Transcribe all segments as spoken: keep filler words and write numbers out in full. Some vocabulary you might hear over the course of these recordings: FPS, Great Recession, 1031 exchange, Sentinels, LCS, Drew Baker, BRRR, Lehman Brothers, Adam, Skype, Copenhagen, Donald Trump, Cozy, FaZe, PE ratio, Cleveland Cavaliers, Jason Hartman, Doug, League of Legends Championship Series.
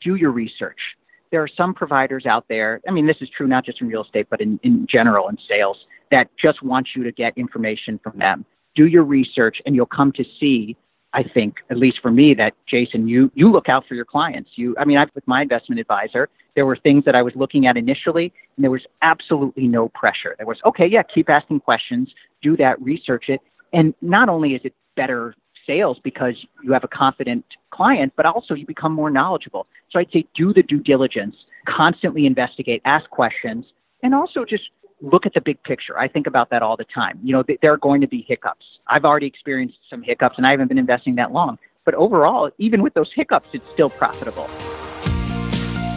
do your research. There are some providers out there, I mean, this is true not just in real estate, but in, in general in sales, that just want you to get information from them. Do your research, and you'll come to see, I think, at least for me, that, Jason, you you look out for your clients. You, I mean, I, with my investment advisor, there were things that I was looking at initially, and there was absolutely no pressure. There was, okay, yeah, keep asking questions, do that, research it. And not only is it better sales because you have a confident client, but also you become more knowledgeable. So I'd say do the due diligence, constantly investigate, ask questions, and also just look at the big picture. I think about that all the time. You know, th- there are going to be hiccups. I've already experienced some hiccups, and I haven't been investing that long. But overall, even with those hiccups, it's still profitable.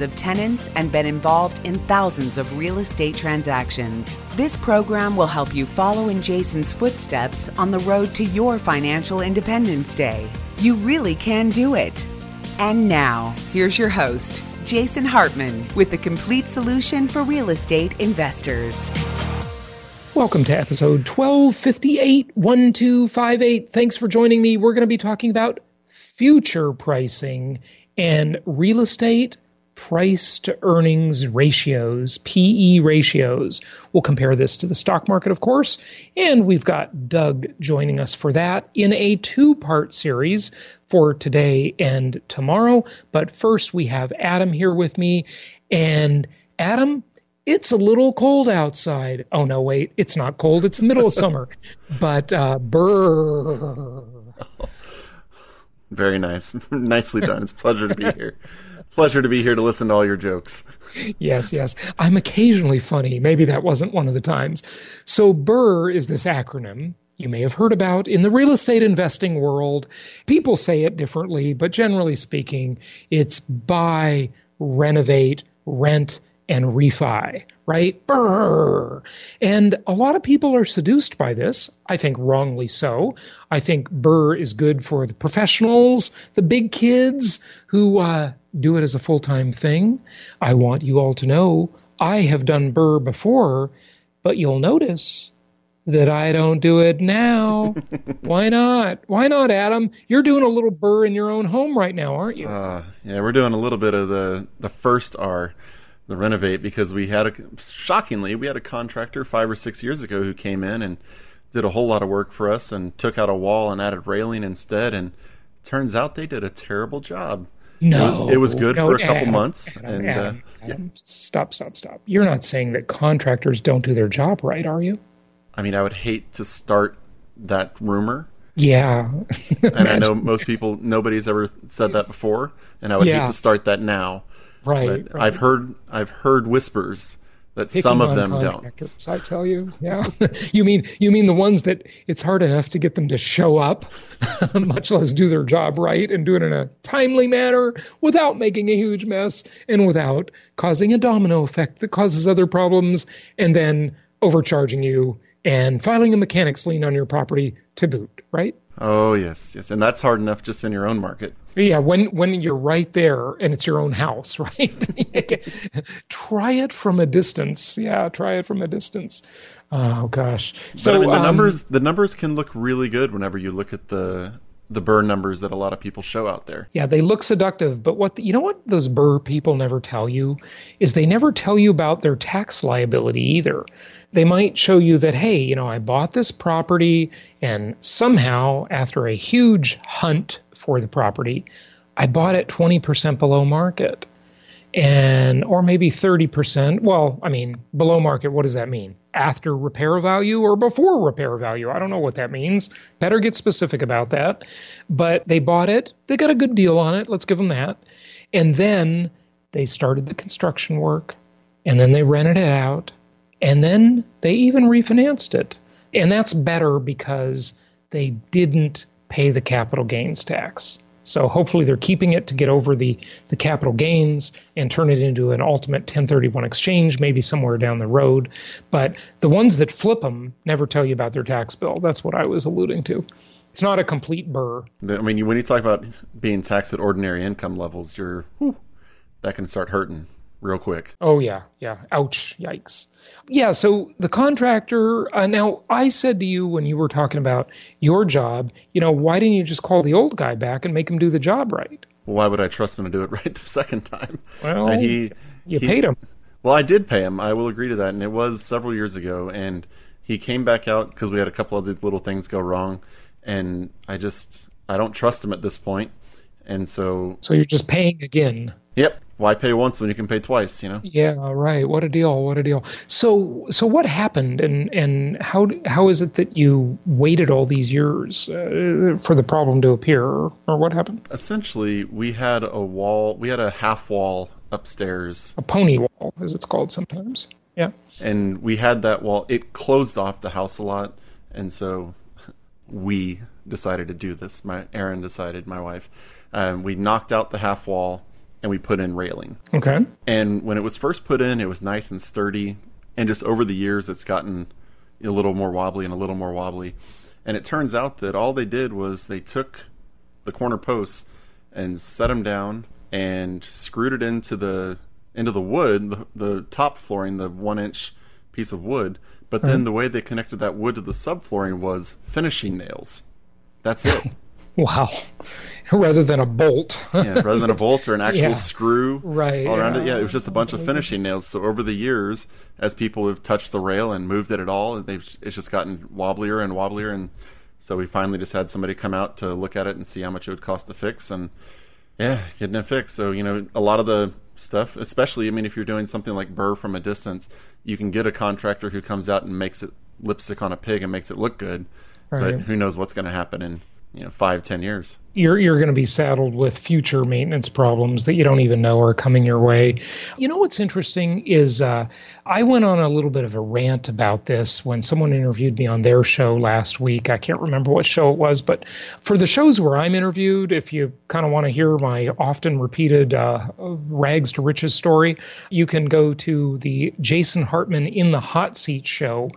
of of tenants and been involved in thousands of real estate transactions. This program will help you follow in Jason's footsteps on the road to your financial independence day. You really can do it. And now, here's your host, Jason Hartman, with the complete solution for real estate investors. Welcome to episode twelve fifty-eight, twelve fifty-eight. Thanks for joining me. We're going to be talking about future pricing and real estate price to earnings ratios, P E ratios. We'll compare this to the stock market, of course, and we've got Doug joining us for that in a two-part series for today and tomorrow. But first, we have Adam here with me, and Adam, it's a little cold outside. Oh, no, wait, it's not cold. It's the middle of summer, but uh, brrr. Oh, very nice. Nicely done. It's a pleasure to be here. Pleasure to be here to listen to all your jokes. Yes, yes. I'm occasionally funny. Maybe that wasn't one of the times. So B R R R R is this acronym you may have heard about in the real estate investing world. People say it differently, but generally speaking, it's buy, renovate, rent, and refi, right? B R R R R. And a lot of people are seduced by this, I think wrongly so. I think B R R R R is good for the professionals, the big kids who uh, do it as a full-time thing. I want you all to know I have done B R R R R before, but you'll notice that I don't do it now. Why not? Why not, Adam? You're doing a little B R R R R in your own home right now, aren't you? Uh, yeah, we're doing a little bit of the, the first R. The renovate, because we had a shockingly we had a contractor five or six years ago who came in and did a whole lot of work for us and took out a wall and added railing instead, and turns out they did a terrible job. No, it was good no, for a couple Adam, months. Adam, and Adam, uh, Adam, yeah. Stop, stop, stop! You're not saying that contractors don't do their job right, are you? I mean, I would hate to start that rumor. Yeah, and I know most people, nobody's ever said that before, and I would yeah. hate to start that now. Right, right. I've heard I've heard whispers that Picking some of them don't. I tell you, yeah. you mean you mean the ones that it's hard enough to get them to show up, much less do their job right and do it in a timely manner without making a huge mess and without causing a domino effect that causes other problems and then overcharging you and filing a mechanics lien on your property to boot, right? Oh, yes, yes. And that's hard enough just in your own market. Yeah, when when you're right there and it's your own house, right? Try it from a distance. Yeah, try it from a distance. Oh, gosh. So but, I mean, the, um, numbers, the numbers can look really good whenever you look at the the B R R R R numbers that a lot of people show out there. Yeah, they look seductive. But what the, you know what those B R R R R people never tell you is they never tell you about their tax liability either. They might show you that, hey, you know, I bought this property and somehow after a huge hunt for the property, I bought it twenty percent below market and or maybe thirty percent. Well, I mean, below market, what does that mean? After repair value or before repair value? I don't know what that means. Better get specific about that. But they bought it. They got a good deal on it. Let's give them that. And then they started the construction work and then they rented it out. And then they even refinanced it. And that's better because they didn't pay the capital gains tax. So hopefully they're keeping it to get over the, the capital gains and turn it into an ultimate ten thirty-one exchange, maybe somewhere down the road. But the ones that flip them never tell you about their tax bill. That's what I was alluding to. It's not a complete burr. I mean, when you talk about being taxed at ordinary income levels, you're whew, that can start hurting real quick. Oh, yeah. Yeah. Ouch. Yikes. Yeah. So the contractor, uh, now I said to you when you were talking about your job, you know, why didn't you just call the old guy back and make him do the job right? Well, why would I trust him to do it right the second time? Well, and he, you he, paid him. Well, I did pay him. I will agree to that. And it was several years ago. And he came back out because we had a couple of little things go wrong. And I just, I don't trust him at this point. And so... So you're just paying again. Yep. Why pay once when you can pay twice, you know? Yeah, right. What a deal. What a deal. So so what happened, and, and how how is it that you waited all these years uh, for the problem to appear, or, or what happened? Essentially, we had a wall, we had a half wall upstairs. A pony wall, as it's called sometimes. Yeah. And we had that wall. It closed off the house a lot, and so we decided to do this. My Erin decided, my wife. Um, we knocked out the half wall, and we put in railing. Okay. And when it was first put in, it was nice and sturdy. And just over the years, it's gotten a little more wobbly and a little more wobbly. And it turns out that all they did was they took the corner posts and set them down and screwed it into the into the wood, the, the top flooring, the one-inch piece of wood. But then mm. the way they connected that wood to the subflooring was finishing nails. That's it. Wow. Rather than a bolt. yeah, rather than a bolt or an actual yeah. screw right, all around yeah. it. Yeah, it was just a bunch of finishing nails. So over the years, as people have touched the rail and moved it at all, they've it's just gotten wobblier and wobblier. And so we finally just had somebody come out to look at it and see how much it would cost to fix. And yeah, getting it fixed. So, you know, a lot of the stuff, especially, I mean, if you're doing something like burr from a distance, you can get a contractor who comes out and makes it lipstick on a pig and makes it look good. Right. But who knows what's going to happen in you know, five, ten years. You're you're going to be saddled with future maintenance problems that you don't even know are coming your way. You know what's interesting is uh, I went on a little bit of a rant about this when someone interviewed me on their show last week. I can't remember what show it was, but for the shows where I'm interviewed, if you kind of want to hear my often repeated uh, rags to riches story, you can go to the Jason Hartman In the Hot Seat show,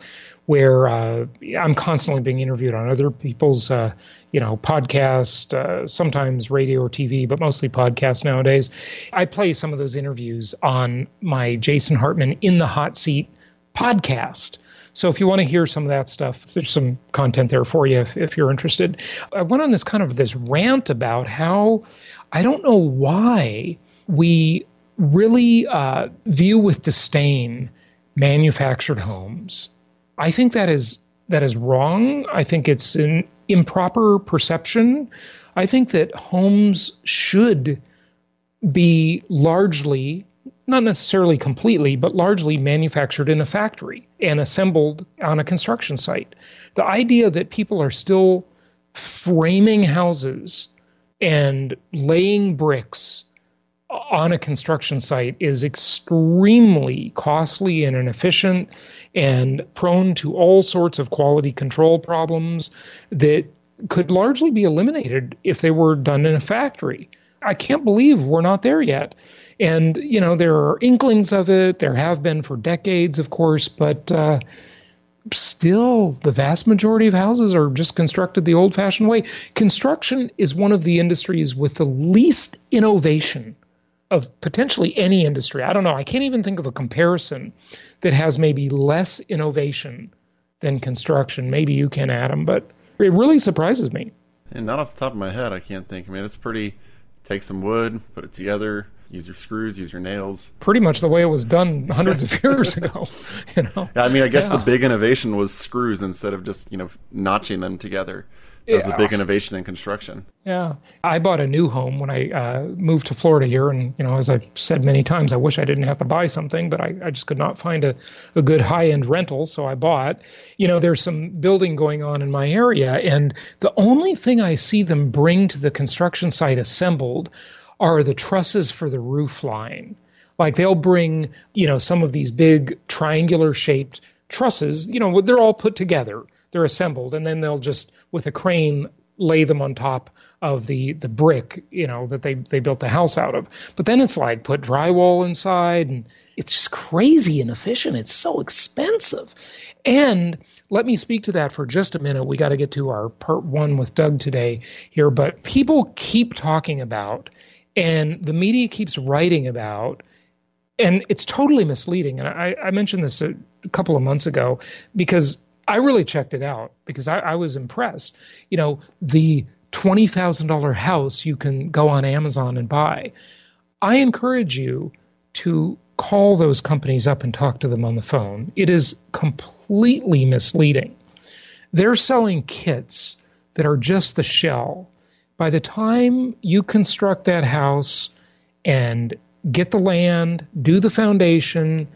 where uh, I'm constantly being interviewed on other people's, uh, you know, podcast, uh, sometimes radio or T V, but mostly podcasts nowadays. I play some of those interviews on my Jason Hartman In the Hot Seat podcast. So if you want to hear some of that stuff, there's some content there for you if, if you're interested. I went on this kind of this rant about how I don't know why we really uh, view with disdain manufactured homes. I think that is that is wrong. I think it's an improper perception. I think that homes should be largely, not necessarily completely, but largely manufactured in a factory and assembled on a construction site. The idea that people are still framing houses and laying bricks on a construction site is extremely costly and inefficient and prone to all sorts of quality control problems that could largely be eliminated if they were done in a factory. I can't believe we're not there yet. And, you know, there are inklings of it. There have been for decades, of course, but uh, still the vast majority of houses are just constructed the old-fashioned way. Construction is one of the industries with the least innovation of potentially any industry. I don't know. I can't even think of a comparison that has maybe less innovation than construction. Maybe you can, Adam, but it really surprises me. And not off the top of my head, I can't think. I mean, it's pretty, take some wood, put it together, use your screws, use your nails. Pretty much the way it was done hundreds of years ago. You know? I mean, I guess yeah. the big innovation was screws instead of just, you know, notching them together. That was yeah. the big innovation in construction. Yeah. I bought a new home when I uh, moved to Florida here. And, you know, as I've said many times, I wish I didn't have to buy something, but I, I just could not find a, a good high-end rental. So I bought. You know, there's some building going on in my area. And the only thing I see them bring to the construction site assembled are the trusses for the roof line. Like they'll bring, you know, some of these big triangular-shaped trusses. You know, they're all put together. They're assembled, and then they'll just, with a crane, lay them on top of the the brick, you know, that they they built the house out of. But then it's like put drywall inside, and it's just crazy inefficient. It's so expensive. And let me speak to that for just a minute. We got to get to our part one with Doug today here, but people keep talking about, and the media keeps writing about, and it's totally misleading. And I, I mentioned this a couple of months ago because I really checked it out, because I, I was impressed. You know, the twenty thousand dollars house you can go on Amazon and buy. I encourage you to call those companies up and talk to them on the phone. It is completely misleading. They're selling kits that are just the shell. By the time you construct that house and get the land, do the foundation,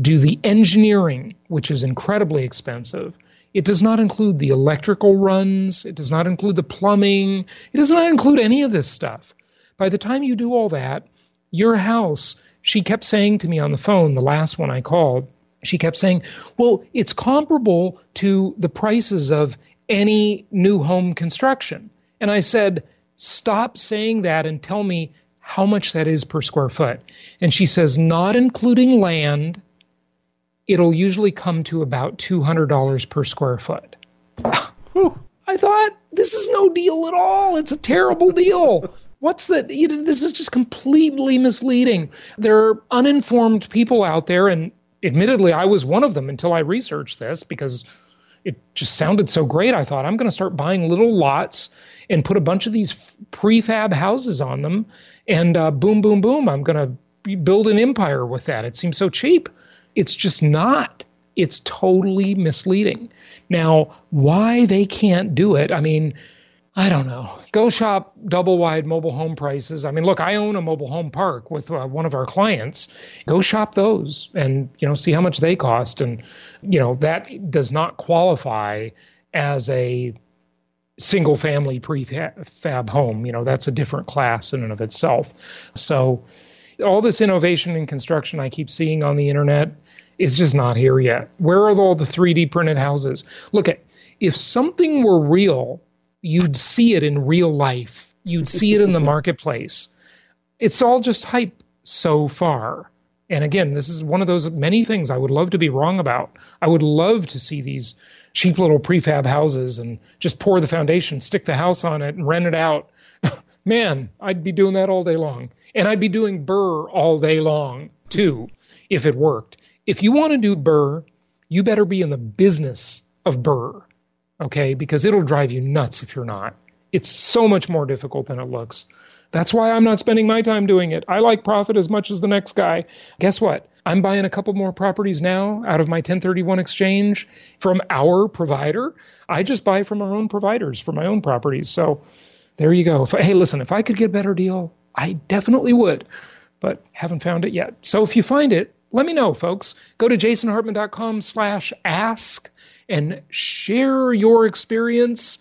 do the engineering, which is incredibly expensive. It does not include the electrical runs. It does not include the plumbing. It does not include any of this stuff. By the time you do all that, your house, she kept saying to me on the phone, the last one I called, she kept saying, well, it's comparable to the prices of any new home construction. And I said, stop saying that and tell me how much that is per square foot. And she says, not including land, it'll usually come to about two hundred dollars per square foot. I thought, this is no deal at all. It's a terrible deal. What's the, you know, this is just completely misleading. There are uninformed people out there, and admittedly, I was one of them until I researched this, because it just sounded so great. I thought, I'm going to start buying little lots and put a bunch of these prefab houses on them, and uh, boom, boom, boom, I'm going to build an empire with that. It seems so cheap. It's just not. It's totally misleading. Now, why they can't do it, I mean, I don't know. Go shop double-wide mobile home prices. I mean, look, I own a mobile home park with uh, one of our clients. Go shop those and, you know, see how much they cost. And, you know, that does not qualify as a single-family prefab home. You know, that's a different class in and of itself. So all this innovation in construction I keep seeing on the internet is just not here yet. Where are all the three D printed houses? Look, at, if something were real, you'd see it in real life. You'd see it in the marketplace. It's all just hype so far. And again, this is one of those many things I would love to be wrong about. I would love to see these cheap little prefab houses and just pour the foundation, stick the house on it, and rent it out. Man, I'd be doing that all day long. And I'd be doing B R R R all day long, too, if it worked. If you want to do B R R R, you better be in the business of B R R R, okay? Because it'll drive you nuts if you're not. It's so much more difficult than it looks. That's why I'm not spending my time doing it. I like profit as much as the next guy. Guess what? I'm buying a couple more properties now out of my ten thirty-one exchange from our provider. I just buy from our own providers for my own properties. So there you go. If, hey, listen, if I could get a better deal, I definitely would, but haven't found it yet. So if you find it, let me know, folks. Go to jasonhartman.com slash ask and share your experience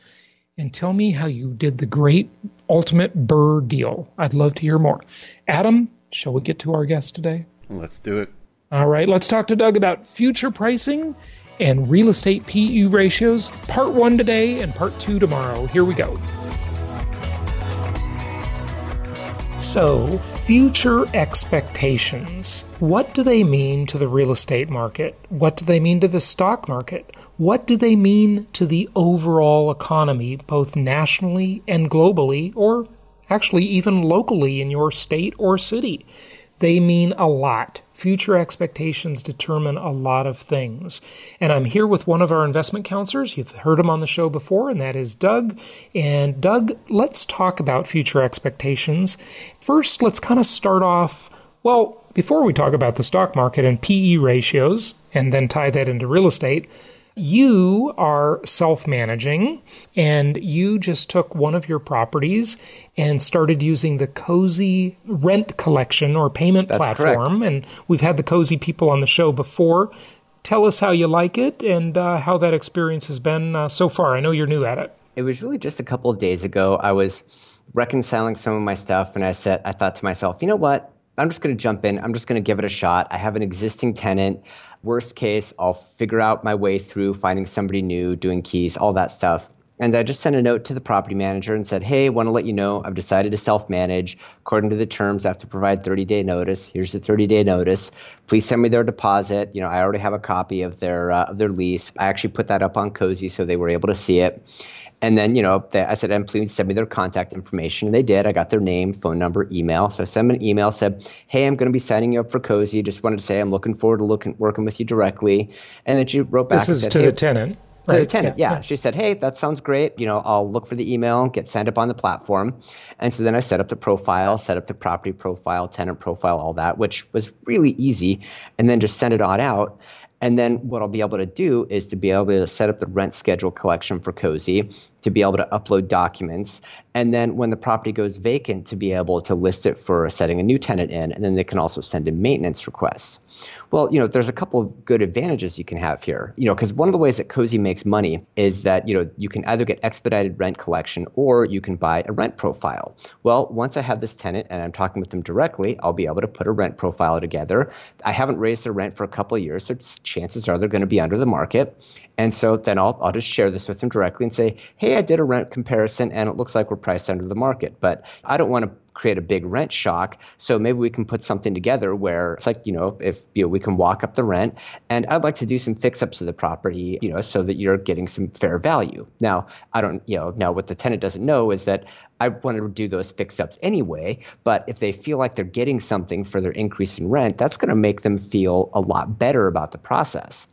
and tell me how you did the great ultimate B R R R deal. I'd love to hear more. Adam, shall we get to our guest today? Let's do it. All right, let's talk to Doug about future pricing and real estate P E ratios, part one today and part two tomorrow. Here we go. So, future expectations. What do they mean to the real estate market? What do they mean to the stock market? What do they mean to the overall economy, both nationally and globally, or actually even locally in your state or city? They mean a lot. Future expectations determine a lot of things. And I'm here with one of our investment counselors. You've heard him on the show before, and that is Doug. And Doug, let's talk about future expectations. First, let's kind of start off, well, before we talk about the stock market and P E ratios, and then tie that into real estate, you are self-managing, and you just took one of your properties and started using the Cozy rent collection or payment That's platform. Correct. And we've had the Cozy people on the show before. Tell us how you like it and uh, how that experience has been uh, so far. I know you're new at it. It was really just a couple of days ago. I was reconciling some of my stuff, and I said, I thought to myself, you know what? I'm just going to jump in. I'm just going to give it a shot. I have an existing tenant. Worst case, I'll figure out my way through finding somebody new, doing keys, all that stuff. And I just sent a note to the property manager and said, hey, want to let you know I've decided to self-manage. According to the terms, I have to provide thirty-day notice. Here's the thirty-day notice. Please send me their deposit. You know, I already have a copy of their uh, of their lease. I actually put that up on Cozy so they were able to see it. And then, you know, they, I said, and please send me their contact information. And they did. I got their name, phone number, email. So I sent them an email, said, hey, I'm going to be signing you up for Cozy. Just wanted to say I'm looking forward to looking, working with you directly. And then she wrote back. This is and said, to hey, the tenant. To right. the tenant, yeah. Yeah. yeah. She said, hey, that sounds great. You know, I'll look for the email, get signed up on the platform. And so then I set up the profile, set up the property profile, tenant profile, all that, which was really easy. And then just send it on out. And then what I'll be able to do is to be able to set up the rent schedule collection for Cozy, to be able to upload documents. And then when the property goes vacant, to be able to list it for setting a new tenant in. And then they can also send in maintenance requests. Well, you know, there's a couple of good advantages you can have here, you know, because one of the ways that Cozy makes money is that, you know, you can either get expedited rent collection or you can buy a rent profile. Well, once I have this tenant and I'm talking with them directly, I'll be able to put a rent profile together. I haven't raised their rent for a couple of years, so chances are they're going to be under the market. And so then I'll, I'll just share this with them directly and say, hey, I did a rent comparison and it looks like we're priced under the market, but I don't want to create a big rent shock. So maybe we can put something together where it's like, you know, if you know, we can walk up the rent and I'd like to do some fix ups to the property, you know, so that you're getting some fair value. Now, I don't, you know, now what the tenant doesn't know is that I want to do those fix ups anyway, but if they feel like they're getting something for their increase in rent, that's going to make them feel a lot better about the process.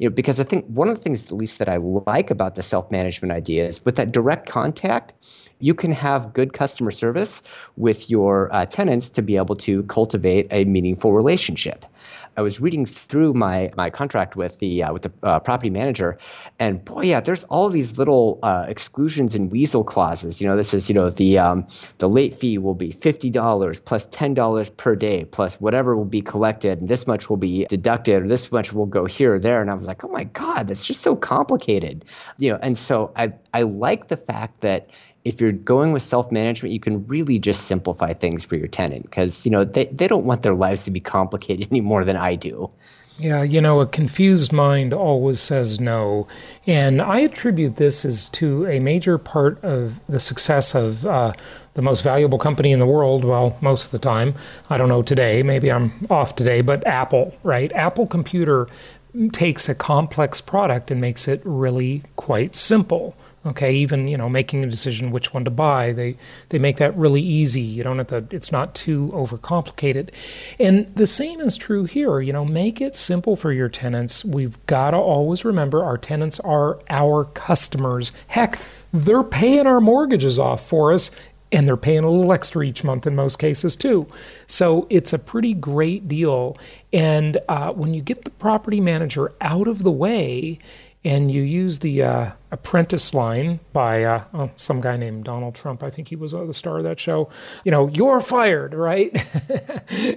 You know, because I think one of the things, at least that I like about the self-management idea is with that direct contact, you can have good customer service with your uh, tenants to be able to cultivate a meaningful relationship. I was reading through my my contract with the uh, with the uh, property manager, and boy, yeah, there's all these little uh, exclusions and weasel clauses. You know, this is, you know, the um, the late fee will be fifty dollars plus ten dollars per day plus whatever will be collected, and this much will be deducted, or this much will go here or there. And I was like, oh my God, that's just so complicated. You know, and so I I like the fact that if you're going with self-management, you can really just simplify things for your tenant because, you know, they, they don't want their lives to be complicated any more than I do. Yeah, you know, a confused mind always says no. And I attribute this as to a major part of the success of uh, the most valuable company in the world, well, most of the time. I don't know today, maybe I'm off today, but Apple, right? Apple Computer takes a complex product and makes it really quite simple. Okay, even, you know, making a decision which one to buy, they they make that really easy. You don't have to, it's not too overcomplicated. And the same is true here, you know, make it simple for your tenants. We've got to always remember our tenants are our customers. Heck, they're paying our mortgages off for us, and they're paying a little extra each month in most cases too. So it's a pretty great deal. And uh, when you get the property manager out of the way, and you use the uh, Apprentice line by uh, oh, some guy named Donald Trump. I think he was uh, the star of that show. You know, you're fired, right?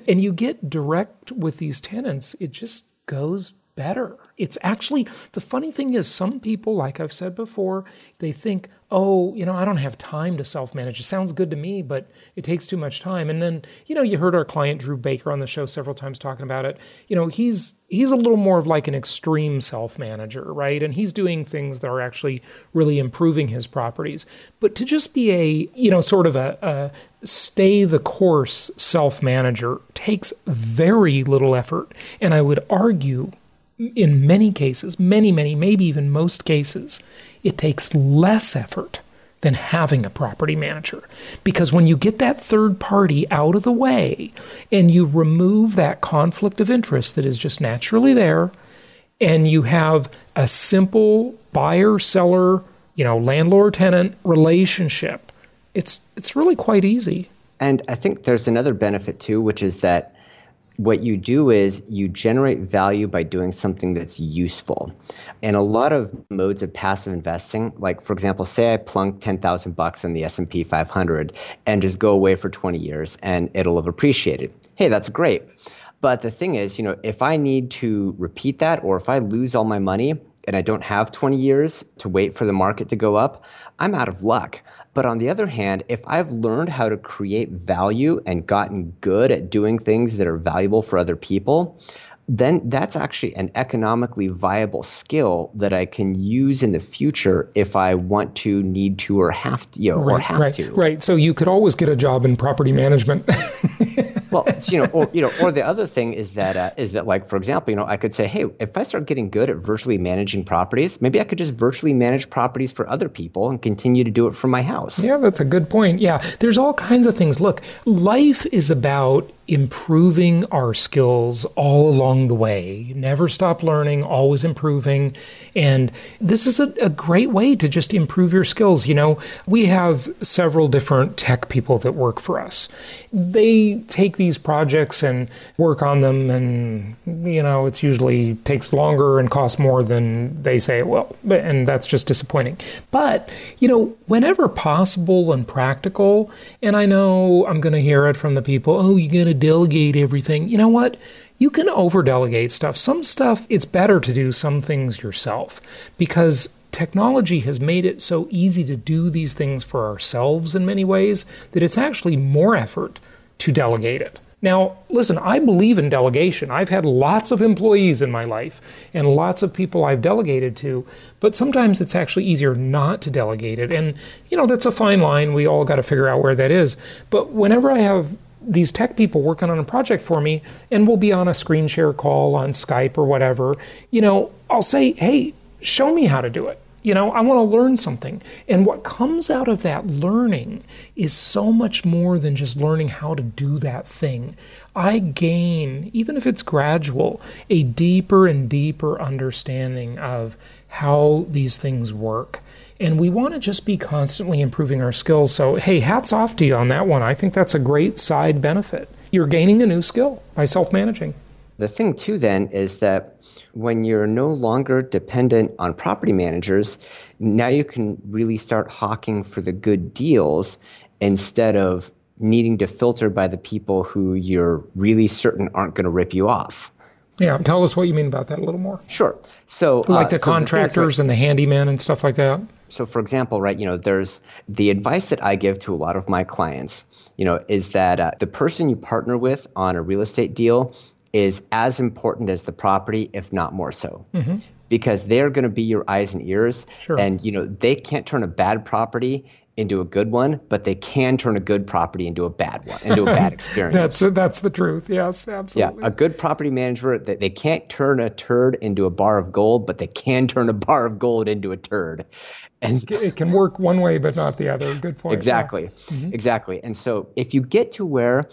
And you get direct with these tenants. It just goes better. It's actually, the funny thing is some people, like I've said before, they think, oh, you know, I don't have time to self-manage. It sounds good to me, but it takes too much time. And then, you know, you heard our client Drew Baker on the show several times talking about it. You know, he's he's a little more of like an extreme self-manager, right? And he's doing things that are actually really improving his properties. But to just be a, you know, sort of a, a stay the course self-manager takes very little effort. And I would argue in many cases, many, many, maybe even most cases, it takes less effort than having a property manager. Because when you get that third party out of the way and you remove that conflict of interest that is just naturally there, and you have a simple buyer-seller, you know, landlord-tenant relationship, it's it's really quite easy. And I think there's another benefit too, which is that what you do is you generate value by doing something that's useful. And a lot of modes of passive investing, like for example, say I plunk ten thousand bucks in the S and P five hundred and just go away for twenty years and it'll have appreciated. Hey, that's great. But the thing is, you know, if I need to repeat that or if I lose all my money and I don't have twenty years to wait for the market to go up, I'm out of luck. But on the other hand, if I've learned how to create value and gotten good at doing things that are valuable for other people, then that's actually an economically viable skill that I can use in the future if I want to, need to, or have to, you know, right, or have right, to. Right. So you could always get a job in property management. Well, you know, or, you know, or the other thing is that, uh, is that like, for example, you know, I could say, hey, if I start getting good at virtually managing properties, maybe I could just virtually manage properties for other people and continue to do it from my house. Yeah, that's a good point. Yeah. There's all kinds of things. Look, life is about improving our skills all along the way. Never stop learning, always improving. And this is a, a great way to just improve your skills. You know, we have several different tech people that work for us. They take these projects and work on them. And, you know, it's usually takes longer and costs more than they say it will. And that's just disappointing. But, you know, whenever possible and practical, and I know I'm going to hear it from the people, oh, you're going to delegate everything. You know what? You can overdelegate stuff. Some stuff, it's better to do some things yourself because technology has made it so easy to do these things for ourselves in many ways that it's actually more effort to delegate it. Now, listen, I believe in delegation. I've had lots of employees in my life and lots of people I've delegated to, but sometimes it's actually easier not to delegate it. And, you know, that's a fine line. We all got to figure out where that is. But whenever I have these tech people working on a project for me, and we'll be on a screen share call on Skype or whatever, you know, I'll say, hey, show me how to do it. You know, I want to learn something. And what comes out of that learning is so much more than just learning how to do that thing. I gain, even if it's gradual, a deeper and deeper understanding of how these things work. And we want to just be constantly improving our skills. So, hey, hats off to you on that one. I think that's a great side benefit. You're gaining a new skill by self-managing. The thing, too, then, is that when you're no longer dependent on property managers, now you can really start hawking for the good deals instead of needing to filter by the people who you're really certain aren't going to rip you off. Yeah, tell us what you mean about that a little more. Sure. So, like uh, the so contractors the and the handyman and stuff like that? So, for example, right, you know, there's the advice that I give to a lot of my clients, you know, is that uh, the person you partner with on a real estate deal is as important as the property, if not more so, mm-hmm. because they're going to be your eyes and ears. Sure. And, you know, they can't turn a bad property into a good one, but they can turn a good property into a bad one, into a bad experience. that's that's the truth. Yes, absolutely. Yeah, a good property manager, they, they can't turn a turd into a bar of gold, but they can turn a bar of gold into a turd. And it can work one way, but not the other. Good point. Exactly. Yeah. Mm-hmm. Exactly. And so if you get to where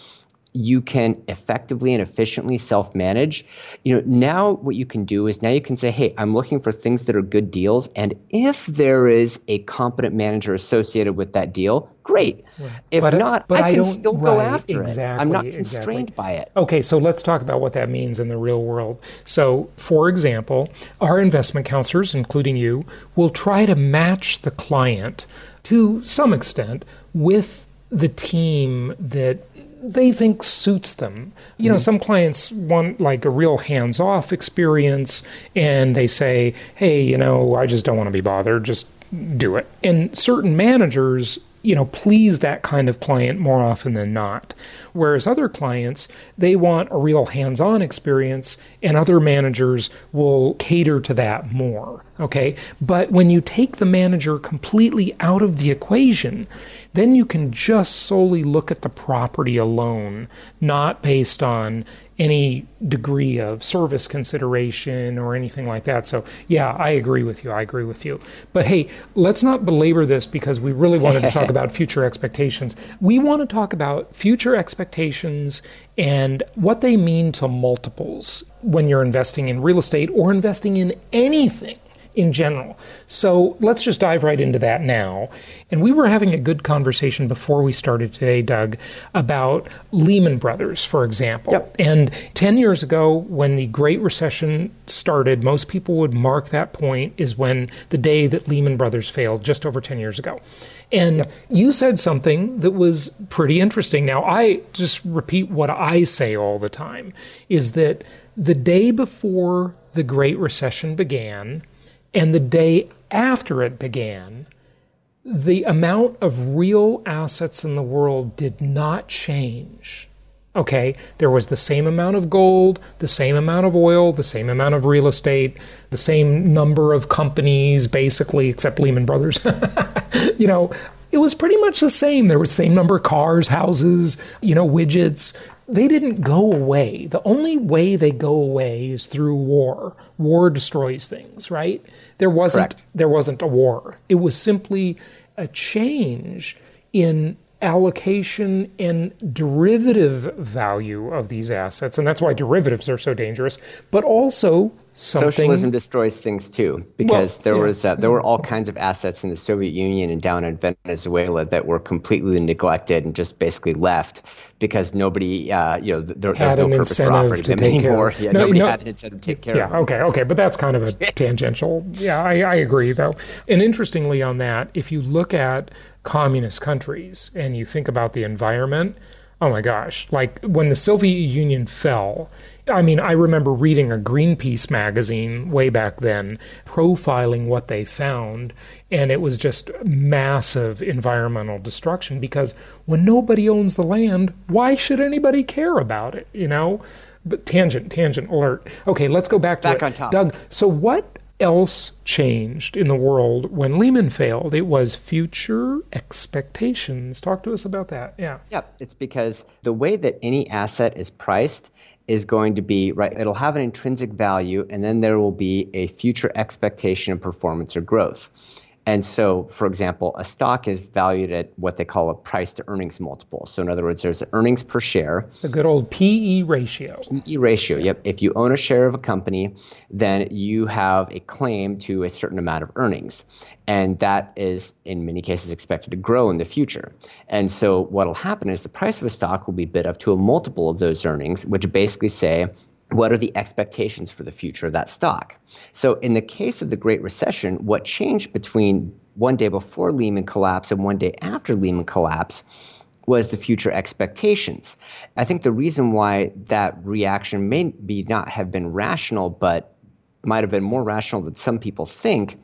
you can effectively and efficiently self-manage, you know, now what you can do is now you can say, hey, I'm looking for things that are good deals. And if there is a competent manager associated with that deal, great. Right. If but, not, but I, I can still right, go after exactly, it. I'm not constrained exactly. by it. Okay, so let's talk about what that means in the real world. So, for example, our investment counselors, including you, will try to match the client to some extent with the team that they think suits them. You know, mm-hmm. some clients want like a real hands-off experience and they say, hey, you know, I just don't want to be bothered. Just do it. And certain managers, you know, please that kind of client more often than not. Whereas other clients, they want a real hands-on experience and other managers will cater to that more. Okay. But when you take the manager completely out of the equation, then you can just solely look at the property alone, not based on any degree of service consideration or anything like that. So yeah, I agree with you. I agree with you. But hey, let's not belabor this because we really wanted to talk about future expectations. We want to talk about future expectations and what they mean to multiples when you're investing in real estate or investing in anything in general. So let's just dive right into that now. And we were having a good conversation before we started today, Doug, about Lehman Brothers, for example. Yep. And ten years ago, when the Great Recession started, most people would mark that point is when the day that Lehman Brothers failed, just over ten years ago. And yep. you said something that was pretty interesting. Now, I just repeat what I say all the time, is that the day before the Great Recession began, and the day after it began, the amount of real assets in the world did not change. Okay, there was the same amount of gold, the same amount of oil, the same amount of real estate, the same number of companies, basically, except Lehman Brothers. You know, it was pretty much the same. There was the same number of cars, houses, you know, widgets. They didn't go away. The only way they go away is through war. War destroys things, right? There wasn't, Correct. There wasn't a war. It was simply a change in allocation and derivative value of these assets. And that's why derivatives are so dangerous, but also something... Socialism destroys things too, because well, there yeah. was uh, there were all kinds of assets in the Soviet Union and down in Venezuela that were completely neglected and just basically left because nobody, uh, you know, there, there was no purpose for operating them anymore. Yeah, no, nobody no, had an incentive to take care yeah, of them. Okay, okay, but that's kind of a tangential. Yeah, I, I agree though. And interestingly on that, if you look at communist countries and you think about the environment, oh my gosh, like when the Soviet Union fell, I mean, I remember reading a Greenpeace magazine way back then profiling what they found, and it was just massive environmental destruction because when nobody owns the land, why should anybody care about it, you know? But tangent, tangent alert. Okay, let's go back to back it. on top. Doug, so what else changed in the world when Lehman failed? It was future expectations. Talk to us about that. Yeah. Yeah. It's because the way that any asset is priced is going to be, right, it'll have an intrinsic value, and then there will be a future expectation of performance or growth. And so, for example, a stock is valued at what they call a price to earnings multiple. So in other words, there's earnings per share. The good old P E ratio. P E ratio, yep. If you own a share of a company, then you have a claim to a certain amount of earnings. And that is, in many cases, expected to grow in the future. And so what will happen is the price of a stock will be bid up to a multiple of those earnings, which basically say, what are the expectations for the future of that stock? So in the case of the Great Recession, what changed between one day before Lehman collapse and one day after Lehman collapse was the future expectations. I think the reason why that reaction may be not have been rational, but might have been more rational than some people think,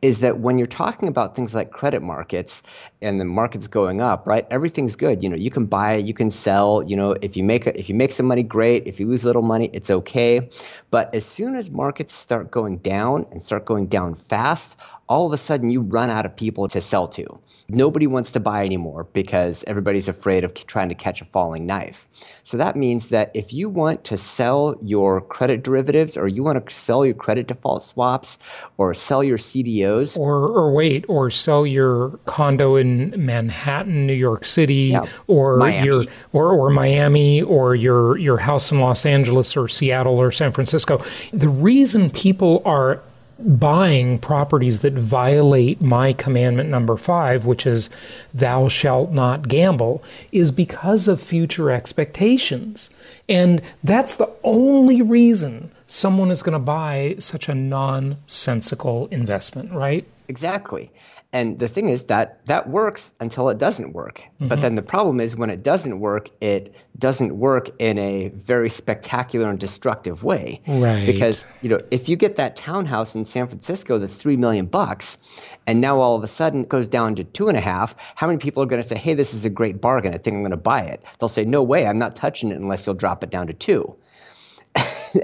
is that when you're talking about things like credit markets and the market's going up, right? Everything's good. You know, you can buy, you can sell, you know, if you make a, if you make some money, great. If you lose little money, it's okay. But as soon as markets start going down and start going down fast, all of a sudden you run out of people to sell to. Nobody wants to buy anymore because everybody's afraid of trying to catch a falling knife. So that means that if you want to sell your credit derivatives, or you want to sell your credit default swaps, or sell your C D Os. Or, or wait, or sell your condo in Manhattan, New York City, yeah, or Miami. your or, or Miami, or your, your house in Los Angeles, or Seattle, or San Francisco. The reason people are buying properties that violate my commandment number five, which is thou shalt not gamble, is because of future expectations. And that's the only reason someone is going to buy such a nonsensical investment, right? Exactly. And the thing is that that works until it doesn't work. Mm-hmm. But then the problem is when it doesn't work, it doesn't work in a very spectacular and destructive way. Right. Because, you know, if you get that townhouse in San Francisco that's three million bucks, and now all of a sudden it goes down to two and a half, how many people are going to say, hey, this is a great bargain. I think I'm going to buy it. They'll say, no way, I'm not touching it unless you'll drop it down to two.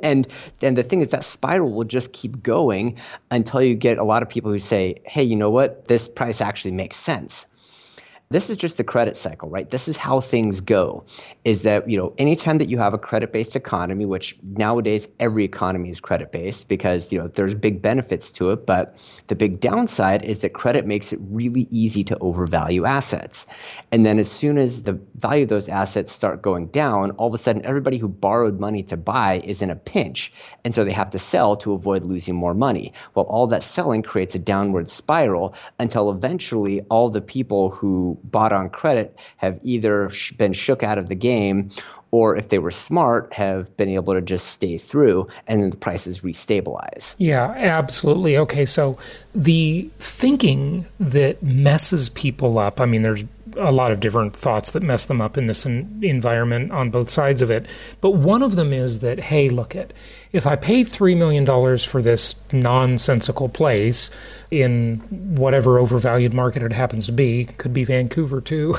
And then the thing is that spiral will just keep going until you get a lot of people who say, hey, you know what? This price actually makes sense. This is just the credit cycle, right? This is how things go, is that, you know, anytime that you have a credit-based economy, which nowadays every economy is credit-based because, you know, there's big benefits to it. But the big downside is that credit makes it really easy to overvalue assets. And then as soon as the value of those assets start going down, all of a sudden everybody who borrowed money to buy is in a pinch. And so they have to sell to avoid losing more money. Well, all that selling creates a downward spiral until eventually all the people who bought on credit have either sh- been shook out of the game, or if they were smart, have been able to just stay through, and then the prices restabilize. Yeah, absolutely. Okay, so the thinking that messes people up, I mean, there's a lot of different thoughts that mess them up in this environment on both sides of it. But one of them is that, hey, look at, if I pay three million dollars for this nonsensical place in whatever overvalued market it happens to be, could be Vancouver too,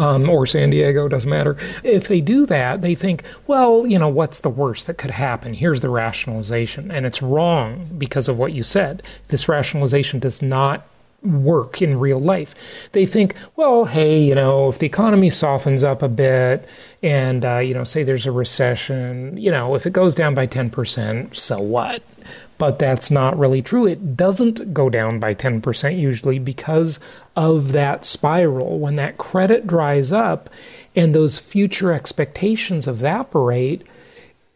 um, or San Diego, doesn't matter. If they do that, they think, well, you know, what's the worst that could happen? Here's the rationalization. And it's wrong because of what you said. This rationalization does not work in real life. They think, well, hey, you know, if the economy softens up a bit and, uh, you know, say there's a recession, you know, if it goes down by ten percent, so what? But that's not really true. It doesn't go down by ten percent usually because of that spiral. When that credit dries up and those future expectations evaporate,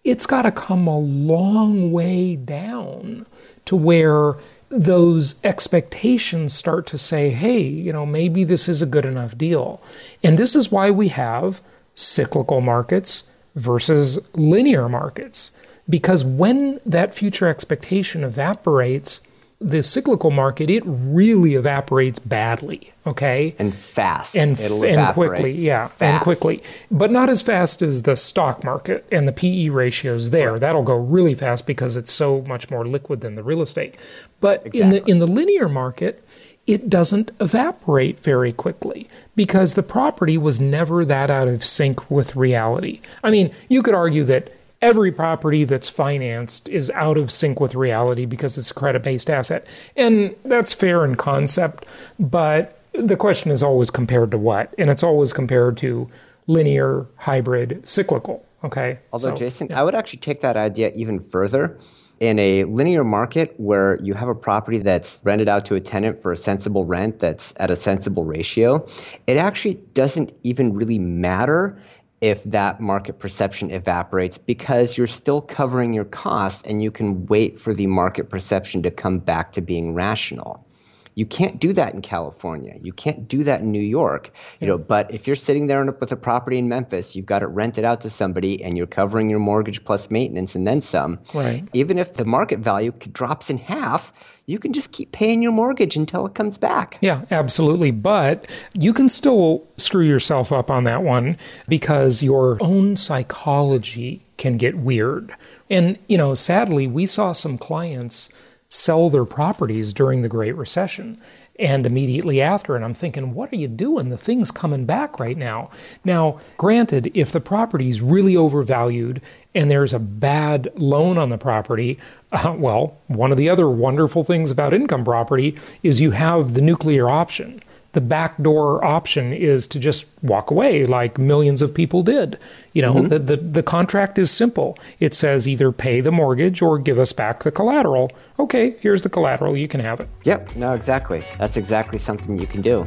it's got to come a long way down to where those expectations start to say, hey, you know, maybe this is a good enough deal. And this is why we have cyclical markets versus linear markets. Because when that future expectation evaporates, the cyclical market, it really evaporates badly, okay? And fast. And, f- and quickly, yeah, fast. and quickly. But not as fast as the stock market and the P E ratios there. Right. That'll go really fast because it's so much more liquid than the real estate. But exactly. in the in the linear market, it doesn't evaporate very quickly because the property was never that out of sync with reality. I mean, you could argue that every property that's financed is out of sync with reality because it's a credit-based asset. And that's fair in concept, but the question is always compared to what? And it's always compared to linear, hybrid, cyclical, okay? Although, so, Jason, yeah. I would actually take that idea even further. In a linear market where you have a property that's rented out to a tenant for a sensible rent that's at a sensible ratio, it actually doesn't even really matter if that market perception evaporates, because you're still covering your costs and you can wait for the market perception to come back to being rational. You can't do that in California. You can't do that in New York. You know, but if you're sitting there with a property in Memphis, you've got it rented out to somebody and you're covering your mortgage plus maintenance and then some. Right. Even if the market value drops in half, you can just keep paying your mortgage until it comes back. Yeah, absolutely. But you can still screw yourself up on that one because your own psychology can get weird. And, you know, sadly, we saw some clients sell their properties during the Great Recession and immediately after. And I'm thinking, what are you doing? The thing's coming back right now. Now, granted, if the property's really overvalued and there's a bad loan on the property, uh, well, one of the other wonderful things about income property is you have the nuclear option. The backdoor option is to just walk away like millions of people did. You know, mm-hmm. the, the, the contract is simple. It says either pay the mortgage or give us back the collateral. Okay, here's the collateral. You can have it. Yep. No, exactly. That's exactly something you can do.